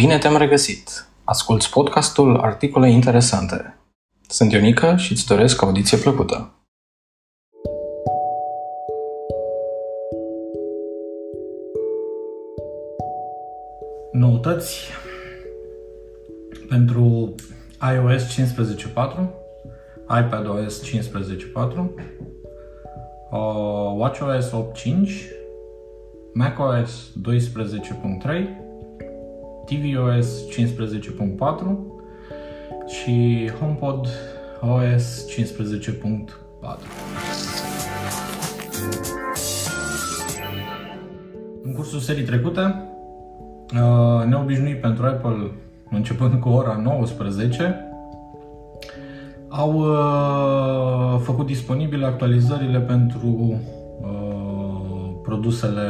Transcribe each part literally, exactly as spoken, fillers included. Bine te-am regăsit! Asculți podcastul Articole Interesante. Sunt Ionica și îți doresc audiție plăcută. Noutăți pentru iOS cincisprezece punct patru, iPadOS cincisprezece punct patru, WatchOS opt punct cinci, macOS doisprezece punct trei, tvOS cincisprezece punct patru și HomePod O S cincisprezece punct patru. În cursul serii trecute ne-am obișnuit pentru Apple, începând cu ora nouăsprezece, au făcut disponibile actualizările pentru produsele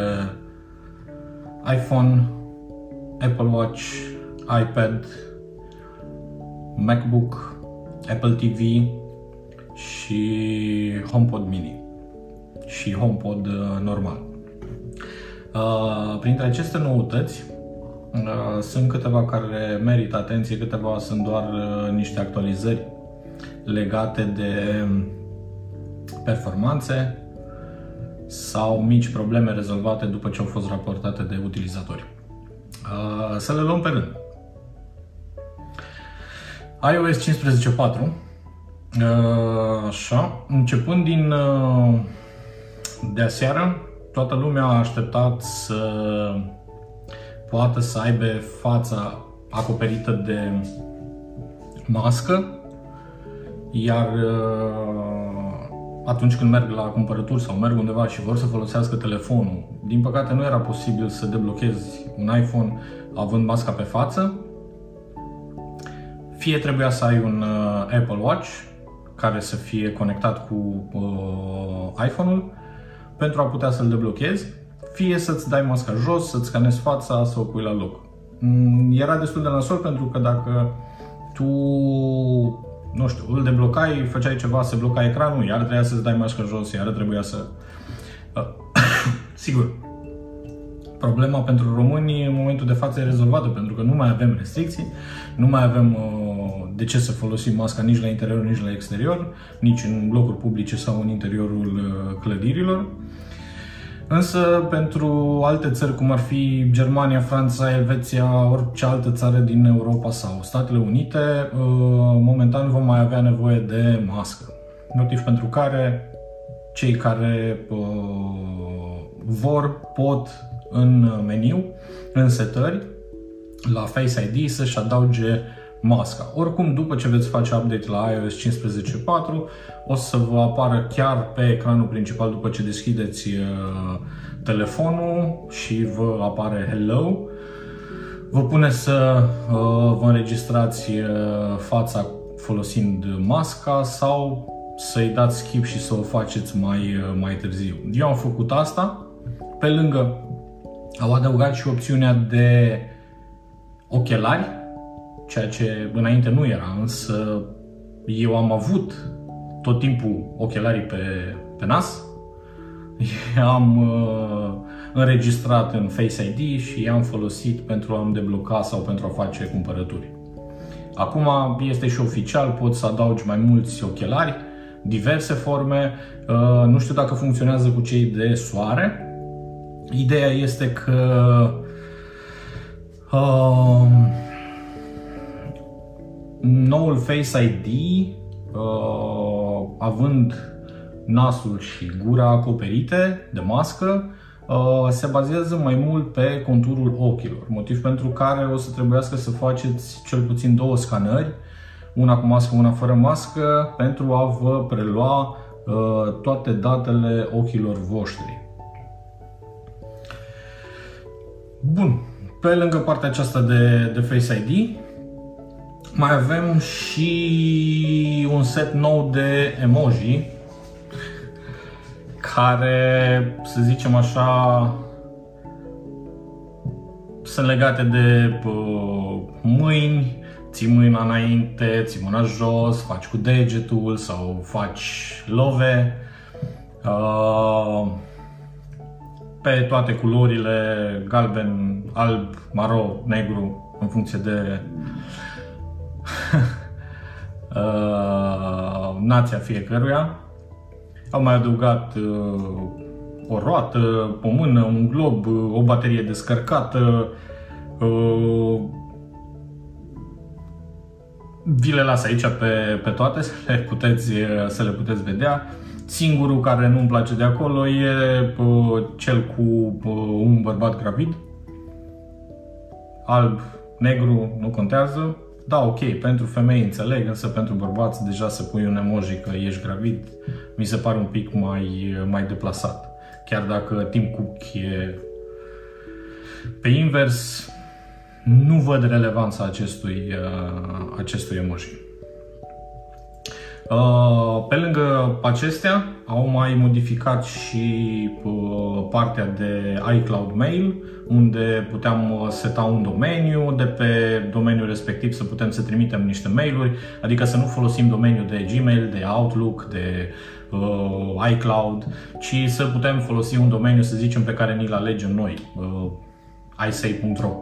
iPhone, Apple Watch, iPad, MacBook, Apple T V și HomePod Mini și HomePod normal. Printre aceste noutăți sunt câteva care merită atenție, câteva sunt doar niște actualizări legate de performanțe sau mici probleme rezolvate după ce au fost raportate de utilizatori. Să le luăm pe rând. iOS cincisprezece punct patru, așa, începând din de aseară, toată lumea a așteptat să poată să aibă fața acoperită de mască, iar atunci când merg la cumpărături sau merg undeva și vor să folosească telefonul, din păcate nu era posibil să deblochezi un iPhone având masca pe față. Fie trebuia să ai un Apple Watch care să fie conectat cu uh, iPhone-ul pentru a putea să-l deblochezi, fie să-ți dai masca jos, să-ți scanezi fața, să o pui la loc. Era destul de nasol pentru că dacă tu nu știu, îl deblocai, făceai ceva, se bloca ecranul, iar trebuia să-ți dai masca jos, iar trebuia să... Sigur, problema pentru români în momentul de față e rezolvată, pentru că nu mai avem restricții, nu mai avem de ce să folosim masca nici la interior, nici la exterior, nici în locuri publice sau în interiorul clădirilor. Însă, pentru alte țări, cum ar fi Germania, Franța, Elveția, orice altă țară din Europa sau Statele Unite, momentan vom mai avea nevoie de mască. Motiv pentru care cei care vor pot în meniu, în setări, la Face I D să-și adauge masca. Oricum, după ce veți face update la iOS cincisprezece punct patru, o să vă apară chiar pe ecranul principal după ce deschideți uh, telefonul și vă apare Hello. Vă pune să uh, vă înregistrați uh, fața folosind masca sau să-i dați skip și să o faceți mai, uh, mai târziu. Eu am făcut asta. Pe lângă, au adăugat și opțiunea de ochelari, ceea ce înainte nu era, însă eu am avut tot timpul ochelarii pe, pe nas, am uh, înregistrat în Face I D și i-am folosit pentru a-mi debloca sau pentru a face cumpărături. Acum este și oficial, poți să adaugi mai mulți ochelari, diverse forme, uh, nu știu dacă funcționează cu cei de soare. Ideea este că uh, noul Face I D, uh, având nasul și gura acoperite de mască, uh, se bazează mai mult pe conturul ochilor, motiv pentru care o să trebuiască să faceți cel puțin două scanări, una cu mască, una fără mască, pentru a vă prelua uh, toate datele ochilor voștri. Bun, pe lângă partea aceasta de, de Face I D, mai avem și un set nou de emoji care, să zicem așa, sunt legate de uh, mâini, ții mâna înainte, ții mâna jos, faci cu degetul sau faci love, uh, pe toate culorile, galben, alb, maro, negru, în funcție de uh, nația fiecăruia. Am mai adăugat uh, o roată, o mână, un glob, uh, o baterie descărcată. Uh, vi le las aici pe, pe toate să le, puteți, să le puteți vedea. Singurul care nu-mi place de acolo e uh, cel cu uh, un bărbat gravid. Alb, negru, nu contează. Da, ok, pentru femei înțeleg, însă pentru bărbați deja să pui un emoji că ești gravid mi se pare un pic mai, mai deplasat. Chiar dacă Tim Cook e pe invers, nu văd relevanța acestui, acestui emoji. Pe lângă acestea, au mai modificat și partea de iCloud Mail, unde puteam seta un domeniu, de pe domeniul respectiv să putem să trimitem niște mail-uri, adică să nu folosim domeniul de Gmail, de Outlook, de uh, iCloud, ci să putem folosi un domeniu, să zicem, pe care ni-l alegem noi, uh, i s a i punct r o.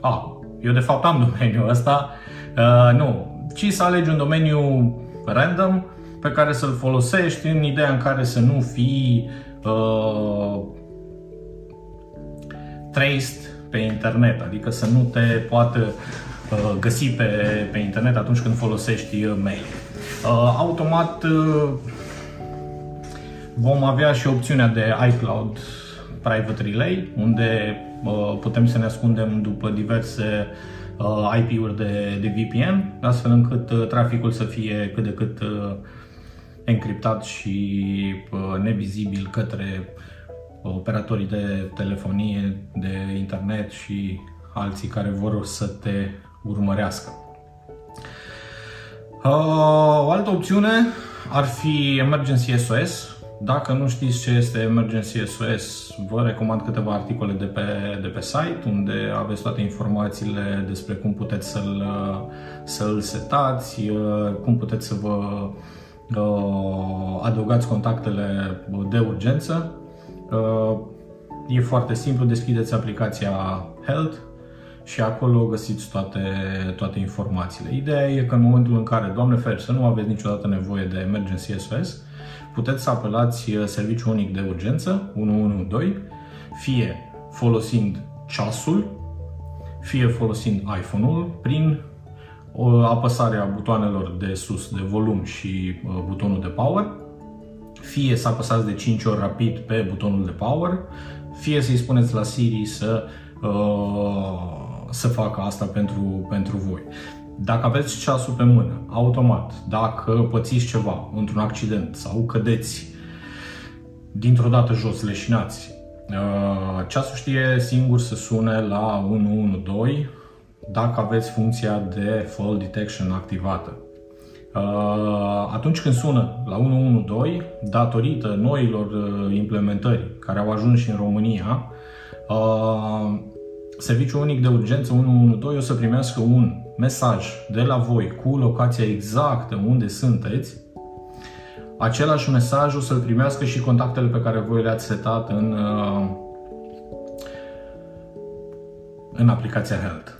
Ah, eu de fapt am domeniul ăsta, uh, nu, ci să alegi un domeniu random pe care să-l folosești în ideea în care să nu fii uh, traced pe internet, adică să nu te poată uh, găsi pe, pe internet atunci când folosești mail. Uh, automat uh, vom avea și opțiunea de iCloud Private Relay, unde uh, putem să ne ascundem după diverse i p-uri de, de v p n, astfel încât traficul să fie cât de cât encriptat și nevizibil către operatorii de telefonie, de internet și alții care vor să te urmărească. O altă opțiune ar fi Emergency S O S. Dacă nu știți ce este Emergency S O S, vă recomand câteva articole de pe, de pe site, unde aveți toate informațiile despre cum puteți să-l, să-l setați, cum puteți să vă uh, adăugați contactele de urgență. Uh, e foarte simplu, deschideți aplicația Health și acolo găsiți toate, toate informațiile. Ideea e că în momentul în care, Doamne ferește, nu aveți niciodată nevoie de Emergency S O S, puteți să apelați serviciul unic de urgență, unu unu doi, fie folosind ceasul, fie folosind iPhone-ul, prin apăsarea butoanelor de sus de volum și butonul de power, fie să apăsați de cinci ori rapid pe butonul de power, fie să-i spuneți la Siri să, să facă asta pentru, pentru voi. Dacă aveți ceasul pe mână, automat, dacă pățiți ceva într-un accident sau cădeți dintr-o dată jos, leșinați, ceasul știe singur să sune la unu unu doi dacă aveți funcția de Fall Detection activată. Atunci când sună la unu unu doi, datorită noilor implementări care au ajuns și în România, Serviciul unic de urgență unu unu doi o să primească un mesaj de la voi cu locația exactă unde sunteți. Același mesaj o să-l primească și contactele pe care voi le-ați setat în, în aplicația Health.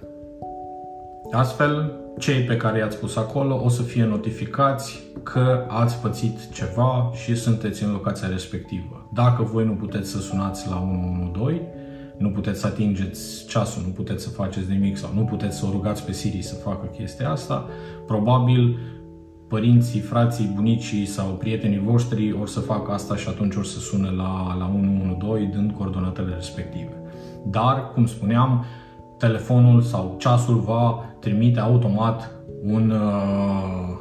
Astfel, cei pe care i-ați pus acolo o să fie notificați că ați pățit ceva și sunteți în locația respectivă. Dacă voi nu puteți să sunați la unu unu doi, nu puteți să atingeți ceasul, nu puteți să faceți nimic sau nu puteți să o rugați pe Siri să facă chestia asta, probabil părinții, frații, bunicii sau prietenii voștri or să facă asta și atunci or să sune la, la unu unu doi dând coordonatele respective. Dar, cum spuneam, telefonul sau ceasul va trimite automat un, uh,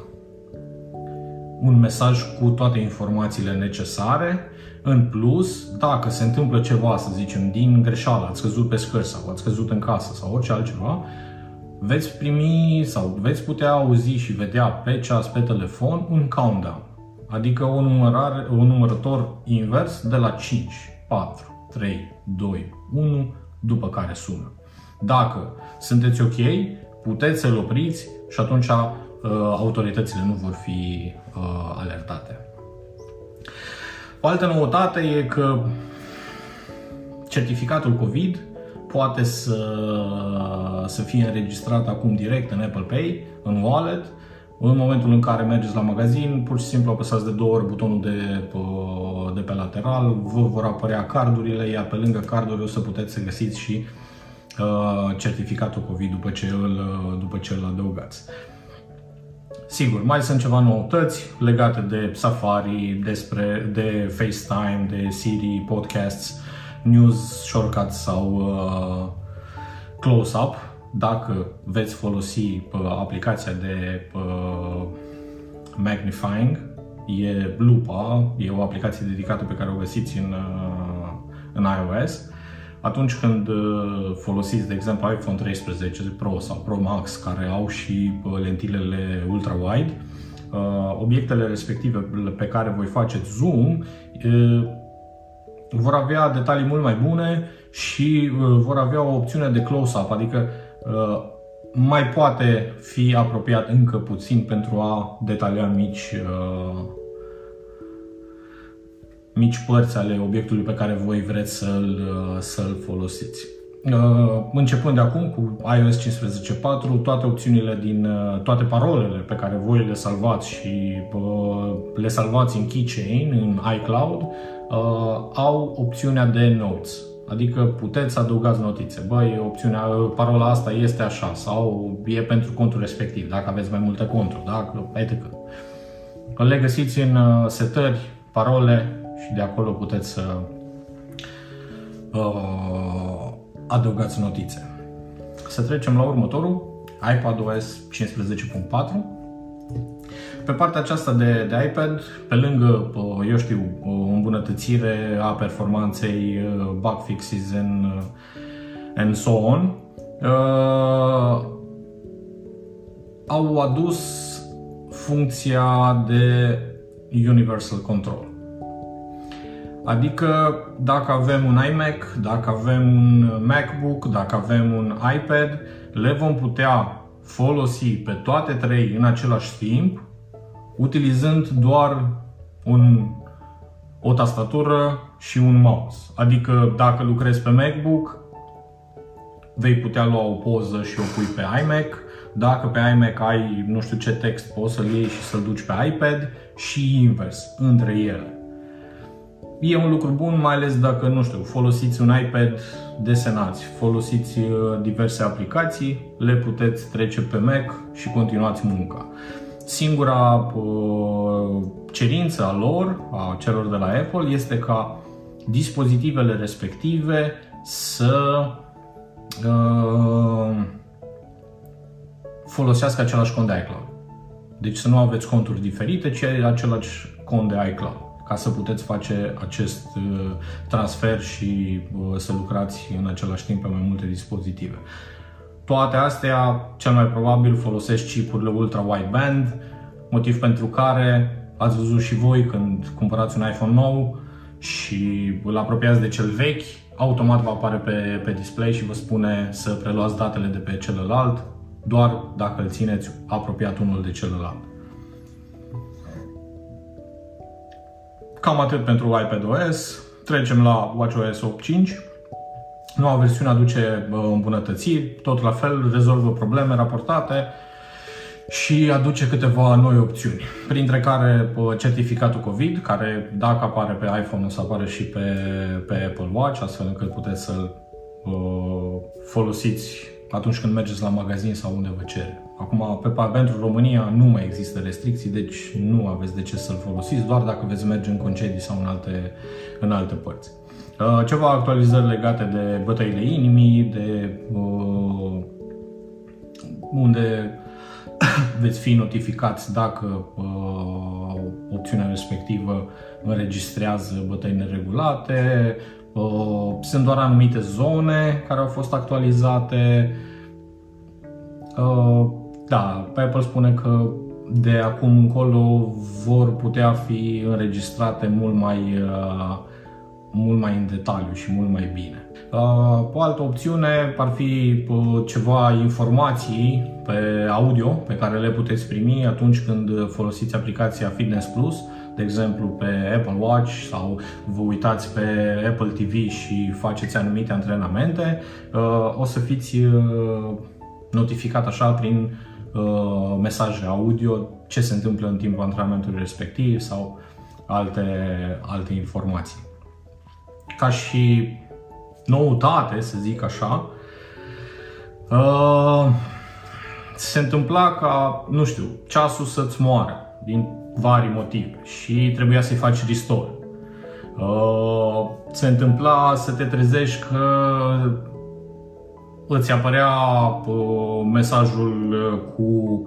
un mesaj cu toate informațiile necesare. În plus, dacă se întâmplă ceva, să zicem, din greșeală, ați căzut pe scări sau ați căzut în casă sau orice altceva, veți primi sau veți putea auzi și vedea pe ceas, pe telefon, un countdown, adică o numărare, un numărător invers de la cinci, patru, trei, doi, unu, după care sună. Dacă sunteți ok, puteți să-l opriți și atunci uh, autoritățile nu vor fi uh, alertate. O altă noutate e că certificatul COVID poate să, să fie înregistrat acum direct în Apple Pay, în Wallet. În momentul în care mergeți la magazin, pur și simplu apăsați de două ori butonul de, de pe lateral, vă vor apărea cardurile, iar pe lângă carduri o să puteți să găsiți și uh, certificatul COVID după ce îl, după ce îl adăugați. Sigur, mai sunt ceva noutăți legate de Safari, despre, de FaceTime, de Siri, Podcasts, News, Shortcuts sau uh, Close-Up. Dacă veți folosi aplicația de uh, Magnifying, e lupa, e o aplicație dedicată pe care o găsiți în, uh, în iOS. Atunci când folosiți, de exemplu, iPhone treisprezece Pro sau Pro Max, care au și lentilele Ultra Wide, uh, obiectele respective pe care voi faceți zoom uh, vor avea detalii mult mai bune și uh, vor avea o opțiune de close-up, adică Uh, mai poate fi apropiat încă puțin pentru a detalia mici, uh, mici părți ale obiectului pe care voi vreți să-l, uh, să-l folosiți. Uh, începând de acum cu iOS cincisprezece punct patru, toate opțiunile din uh, toate parolele pe care voi le salvați și uh, le salvați în Keychain, în iCloud, uh, au opțiunea de Notes. Adică puteți să adăugați notițe. Băi, opțiunea, parola asta este așa sau e pentru contul respectiv, dacă aveți mai multe conturi, dacă etc. Le găsiți în setări, parole și de acolo puteți să uh, adăugați notițe. Să trecem la următorul, iPadOS cincisprezece punct patru. Pe partea aceasta de, de iPad, pe lângă, eu știu, o îmbunătățire a performanței, bug fixes and, and so on, uh, au adus funcția de Universal Control. Adică dacă avem un iMac, dacă avem un MacBook, dacă avem un iPad, le vom putea folosi pe toate trei în același timp, utilizând doar un, o tastatură și un mouse. Adică dacă lucrezi pe MacBook, vei putea lua o poză și o pui pe iMac. Dacă pe iMac ai nu știu ce text, poți să-l iei și să-l duci pe iPad și invers, între ele. E un lucru bun, mai ales dacă, nu știu, folosiți un iPad, desenați, folosiți diverse aplicații, le puteți trece pe Mac și continuați munca. Singura uh, cerință a lor, a celor de la Apple, este ca dispozitivele respective să uh, folosească același cont de iCloud. Deci să nu aveți conturi diferite, ci același cont de iCloud, ca să puteți face acest uh, transfer și uh, să lucrați în același timp pe mai multe dispozitive. Toate astea, cel mai probabil, folosesc chipurile Ultra Wideband, motiv pentru care ați văzut și voi când cumpărați un iPhone nou și îl apropiați de cel vechi, automat vă apare pe, pe display și vă spune să preluați datele de pe celălalt, doar dacă îl țineți apropiat unul de celălalt. Cam atât pentru iPadOS. Trecem la WatchOS opt punct cinci. Noua versiune aduce îmbunătățiri, tot la fel rezolvă probleme raportate și aduce câteva noi opțiuni, printre care certificatul COVID, care dacă apare pe iPhone o să apare și pe, pe Apple Watch, astfel încât puteți să-l uh, folosiți atunci când mergeți la magazin sau unde vă cere. Acum, pe, pentru România nu mai există restricții, deci nu aveți de ce să-l folosiți, doar dacă veți merge în concedii sau în alte, în alte părți. Ceva actualizări legate de bătăile inimii, de uh, unde veți fi notificați dacă uh, opțiunea respectivă înregistrează bătăi neregulate. Uh, sunt doar anumite zone care au fost actualizate. Uh, da, Apple spune că de acum încolo vor putea fi înregistrate mult mai uh, mult mai în detaliu și mult mai bine. O altă opțiune ar fi ceva informații pe audio pe care le puteți primi atunci când folosiți aplicația Fitness Plus, de exemplu pe Apple Watch sau vă uitați pe Apple T V și faceți anumite antrenamente, o să fiți notificat așa prin mesaje audio ce se întâmplă în timpul antrenamentului respectiv sau alte, alte informații. Ca și noutate, să zic așa, se întâmpla ca, nu știu, ceasul să-ți moară din vari motive și trebuia să-i faci restore. Se întâmpla să te trezești că îți apărea mesajul cu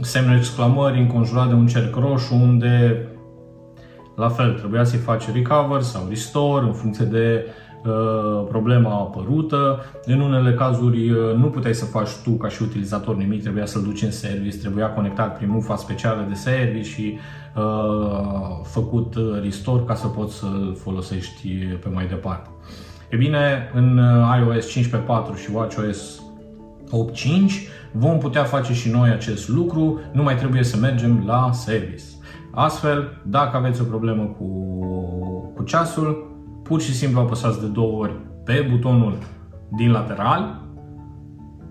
semnul exclamării înconjurat de un cerc roșu unde la fel trebuia să-i faci recover sau restore în funcție de problema apărută. În unele cazuri nu puteai să faci tu ca și utilizator nimic, trebuia să-l duci în service, trebuia conectat prin mufa specială de service și uh, făcut restore ca să poți să-l folosești pe mai departe. E bine, în iOS cincisprezece punct patru și WatchOS opt punct cinci vom putea face și noi acest lucru, nu mai trebuie să mergem la service. Astfel, dacă aveți o problemă cu, cu ceasul, pur și simplu apăsați de două ori pe butonul din lateral,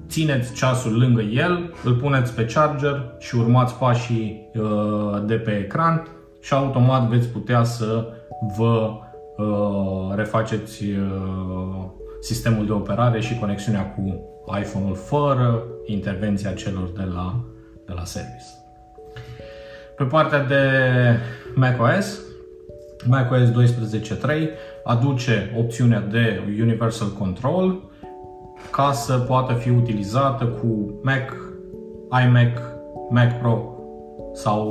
țineți ceasul lângă el, îl puneți pe charger și urmați pașii uh, de pe ecran și automat veți putea să vă uh, refaceți uh, sistemul de operare și conexiunea cu iPhone-ul fără intervenția celor de la, de la service. Pe partea de macOS, macOS doisprezece punct trei aduce opțiunea de Universal Control ca să poată fi utilizată cu Mac, iMac, Mac Pro sau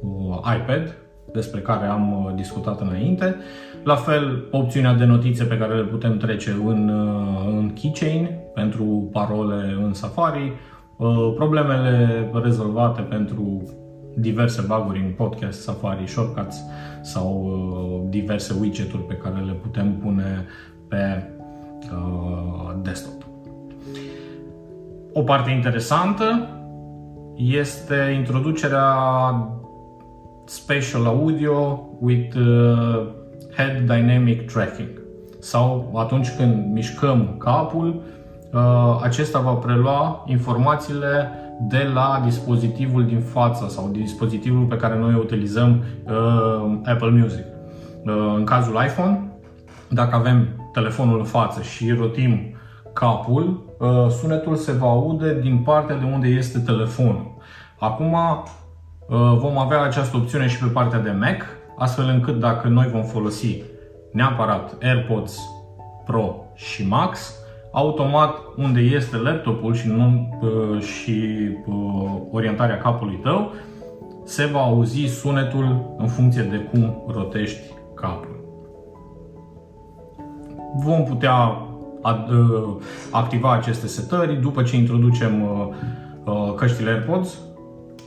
uh, iPad, despre care am discutat înainte. La fel, opțiunea de notițe pe care le putem trece în, în Keychain pentru parole în Safari, uh, problemele rezolvate pentru diverse bug-uri în Podcast, Safari, Shortcuts sau uh, diverse widget-uri pe care le putem pune pe uh, desktop. O parte interesantă este introducerea Spatial Audio with uh, Head Dynamic Tracking. Sau atunci când mișcăm capul, uh, acesta va prelua informațiile de la dispozitivul din față sau dispozitivul pe care noi utilizăm, uh, Apple Music. Uh, în cazul iPhone, dacă avem telefonul în față și rotim capul, uh, sunetul se va aude din partea de unde este telefonul. Acum uh, vom avea această opțiune și pe partea de Mac, astfel încât dacă noi vom folosi neapărat AirPods Pro și Max, automat, unde este laptopul și, nu, și orientarea capului tău, se va auzi sunetul în funcție de cum rotești capul. Vom putea activa aceste setări după ce introducem căștile AirPods,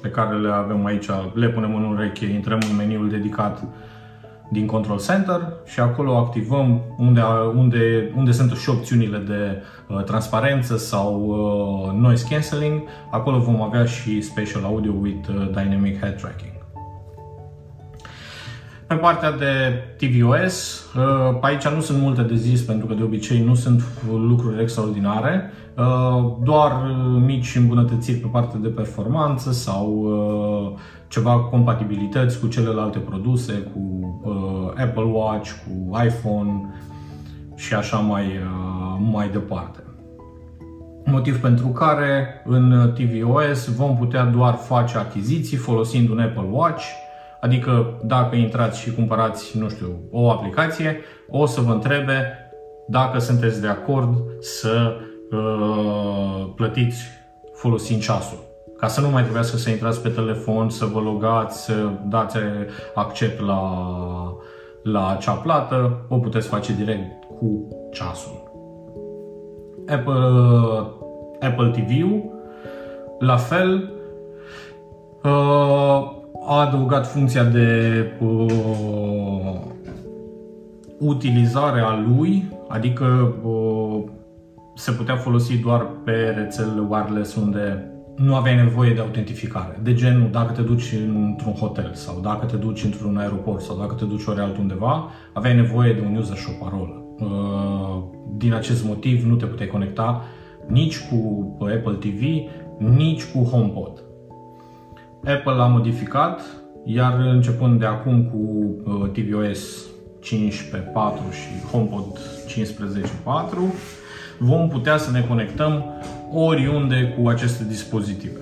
pe care le avem aici, le punem în ureche, intrăm în meniul dedicat din Control Center și acolo activăm unde, unde, unde sunt și opțiunile de uh, transparență sau uh, noise cancelling. Acolo vom avea și Spatial Audio with uh, Dynamic Head Tracking. Pe partea de tvOS, uh, aici nu sunt multe de zis pentru că de obicei nu sunt lucruri extraordinare, uh, doar mici îmbunătățiri pe partea de performanță sau uh, ceva compatibilități cu celelalte produse, cu uh, Apple Watch, cu iPhone și așa mai, uh, mai departe. Motiv pentru care în tvOS vom putea doar face achiziții folosind un Apple Watch, adică dacă intrați și cumpărați, nu știu, o aplicație, o să vă întrebe dacă sunteți de acord să uh, plătiți folosind ceasul. Ca să nu mai trebuiască să intrați pe telefon, să vă logați, să dați accept la, la acea plată, o puteți face direct cu ceasul. Apple, Apple T V-ul, la fel, a adăugat funcția de uh, utilizare a lui, adică uh, se putea folosi doar pe rețele wireless unde nu aveai nevoie de autentificare. De genul, dacă te duci într-un hotel sau dacă te duci într-un aeroport sau dacă te duci ori altundeva, aveai nevoie de un user și o parolă. Din acest motiv nu te puteai conecta nici cu Apple T V, nici cu HomePod. Apple l-a modificat, iar începând de acum cu tvOS cincisprezece punct patru și HomePod cincisprezece punct patru, vom putea să ne conectăm oriunde cu aceste dispozitive.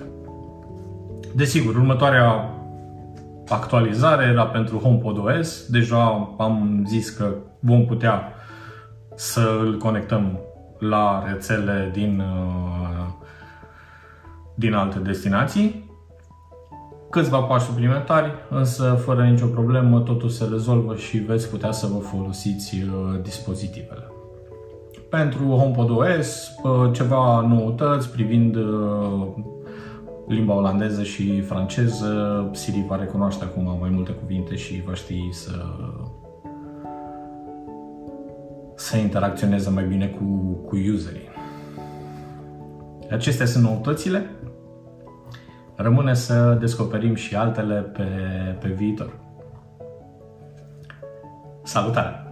Desigur, următoarea actualizare era pentru HomePod O S. Deja am zis că vom putea să îl conectăm la rețele din, din alte destinații. Câțiva pași suplimentari, însă fără nicio problemă, totul se rezolvă și veți putea să vă folosiți dispozitivele. Pentru HomePod O S, ceva noutăți privind limba olandeză și franceză. Siri va recunoaște acum mai multe cuvinte și va ști să, să interacționeze mai bine cu, cu userii. Acestea sunt noutățile. Rămâne să descoperim și altele pe, pe viitor. Salutare!